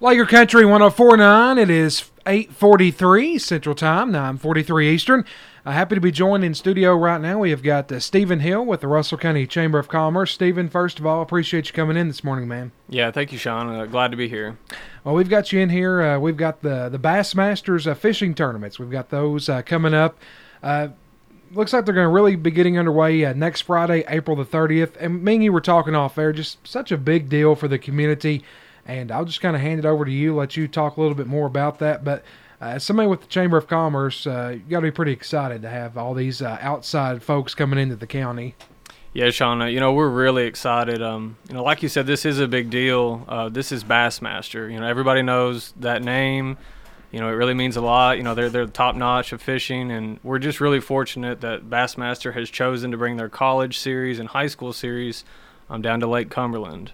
Laker Country 104.9, it is 8:43 Central Time, 9:43 Eastern. Happy to be joined in studio right now. We have got Stephen Hill with the Russell County Chamber of Commerce. Stephen, first of all, appreciate you coming in this morning, man. Yeah, thank you, Sean. Glad to be here. Well, we've got you in here. We've got the Bassmasters fishing tournaments. We've got those coming up. Looks like they're going to really be getting underway next Friday, April the 30th. And me and you were talking off air, just such a big deal for the community. And I'll just kind of hand it over to you, let you talk a little bit more about that. But as somebody with the Chamber of Commerce, you got to be pretty excited to have all these outside folks coming into the county. Yeah, Sean, we're really excited. Like you said, this is a big deal. This is Bassmaster. Everybody knows that name. It really means a lot. They're top notch of fishing, and we're just really fortunate that Bassmaster has chosen to bring their college series and high school series down to Lake Cumberland.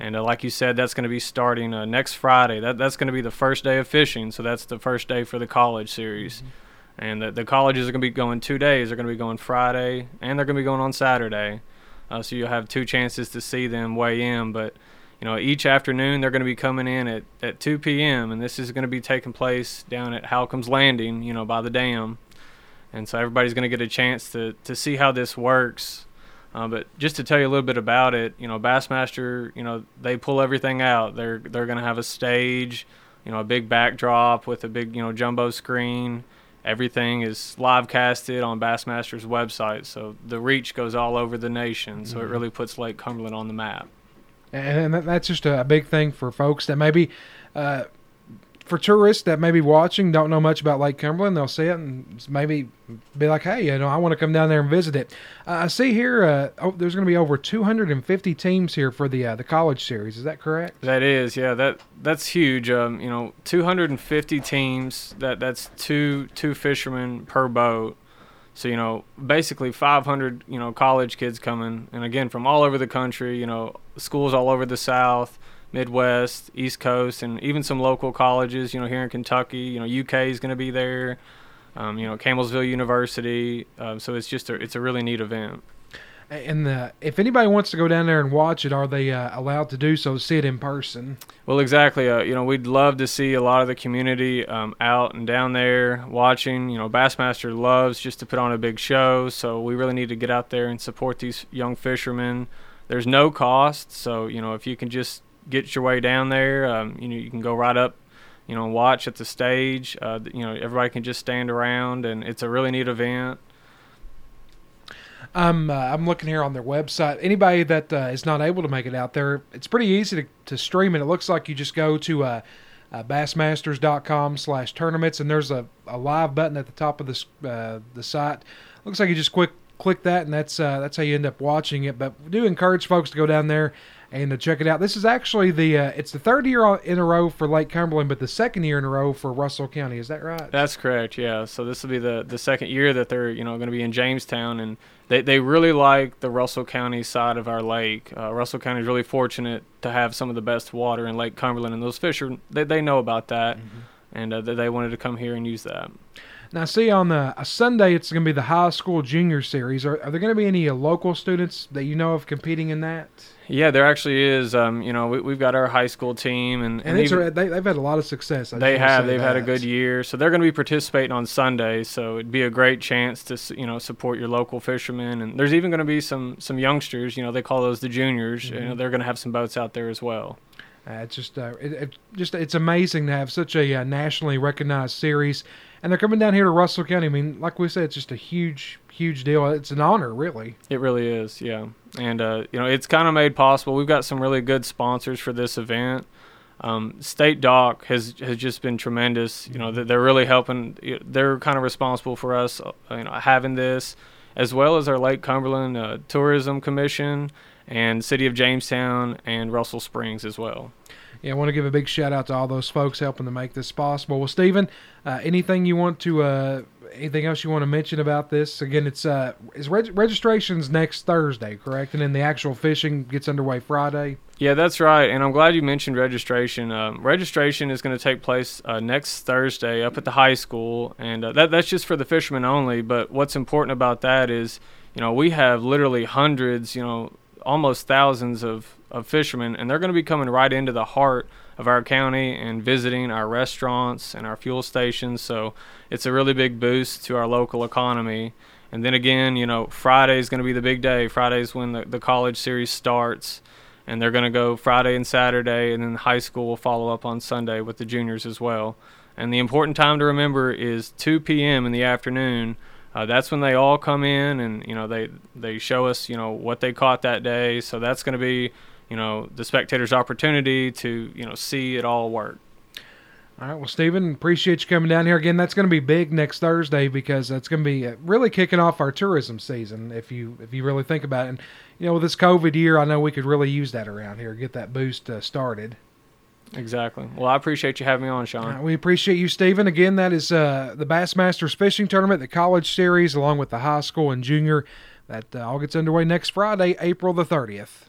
And like you said, that's going to be starting next Friday. That's going to be the first day of fishing, so that's the first day for the college series. Mm-hmm. And the colleges are going to be going 2 days. They're going to be going Friday, and they're going to be going on Saturday. So you'll have two chances to see them weigh in. But, each afternoon they're going to be coming in at 2 p.m., and this is going to be taking place down at Halcomb's Landing, by the dam. And so everybody's going to get a chance to see how this works. But just to tell you a little bit about it, Bassmaster, they pull everything out. They're going to have a stage, a big backdrop with a big, jumbo screen. Everything is live casted on Bassmaster's website. So the reach goes all over the nation. So it really puts Lake Cumberland on the map. And that's just a big thing for folks that maybe, for tourists that may be watching, don't know much about Lake Cumberland. They'll see it and maybe be like, hey, I want to come down there and visit it. I see here there's going to be over 250 teams here for the college series. Is that correct? That is, yeah. That's huge. 250 teams. That's two fishermen per boat. So basically 500 college kids coming, and again from all over the country. Schools all over the South, Midwest, East Coast, and even some local colleges, here in Kentucky. UK is going to be there, Campbellsville University. So it's just it's a really neat event. And if anybody wants to go down there and watch it, are they allowed to do so, see it in person? Well, exactly. We'd love to see a lot of the community out and down there watching. Bassmaster loves just to put on a big show, so we really need to get out there and support these young fishermen. There's no cost, so, if you can just get your way down there. You can go right up, and watch at the stage. Everybody can just stand around, and it's a really neat event. I'm looking here on their website. Anybody that is not able to make it out there, it's pretty easy to stream it. It looks like you just go to bassmasters.com/tournaments, and there's a live button at the top of this, the site. Looks like you just click that, and that's how you end up watching it. But we do encourage folks to go down there and to check it out. This is actually it's the third year in a row for Lake Cumberland, but the second year in a row for Russell County. Is that right? That's correct, yeah. So this will be the second year that they're, going to be in Jamestown, and they really like the Russell County side of our lake. Russell County is really fortunate to have some of the best water in Lake Cumberland, and those fishermen, they know about that, and they wanted to come here and use that. Now, see, on a Sunday, it's going to be the high school junior series. Are there going to be any local students that you know of competing in that? Yeah, there actually is. We've got our high school team. And they've had a lot of success. They've had a good year. So they're going to be participating on Sunday. So it'd be a great chance to, support your local fishermen. And there's even going to be some youngsters. They call those the juniors. Mm-hmm. They're going to have some boats out there as well. It's amazing to have such a nationally recognized series, and they're coming down here to Russell County. I mean, like we said, it's just a huge, huge deal. It's an honor, really. It really is, yeah. And it's kind of made possible. We've got some really good sponsors for this event. State Dock has just been tremendous. They're really helping. They're kind of responsible for us, having this, as well as our Lake Cumberland Tourism Commission, and City of Jamestown and Russell Springs as well. Yeah, I want to give a big shout-out to all those folks helping to make this possible. Well, Stephen, anything else you want to mention about this? Again, it's registration's next Thursday, correct? And then the actual fishing gets underway Friday? Yeah, that's right, and I'm glad you mentioned registration. Registration is going to take place next Thursday up at the high school, and that's just for the fishermen only, but what's important about that is, we have literally hundreds, almost thousands of fishermen, and they're going to be coming right into the heart of our county and visiting our restaurants and our fuel stations. So it's a really big boost to our local economy. And then again, you know, Friday is going to be the big day. Friday's when the college series starts, and they're going to go Friday and Saturday, and then high school will follow up on Sunday with the juniors as well. And the important time to remember is 2 p.m. in the afternoon. That's when they all come in, and, you know, they show us, you know, what they caught that day. So that's going to be, you know, the spectators' opportunity to, you know, see it all work. All right, well, Stephen, appreciate you coming down here again. That's going to be big next Thursday, because that's going to be really kicking off our tourism season, if you really think about it. And, you know, with this COVID year, I know we could really use that around here, get that boost started. Exactly. Well, I appreciate you having me on, Sean. All right, we appreciate you, Stephen. Again, that is the Bassmasters Fishing Tournament, the college series, along with the high school and junior. That all gets underway next Friday, April the 30th.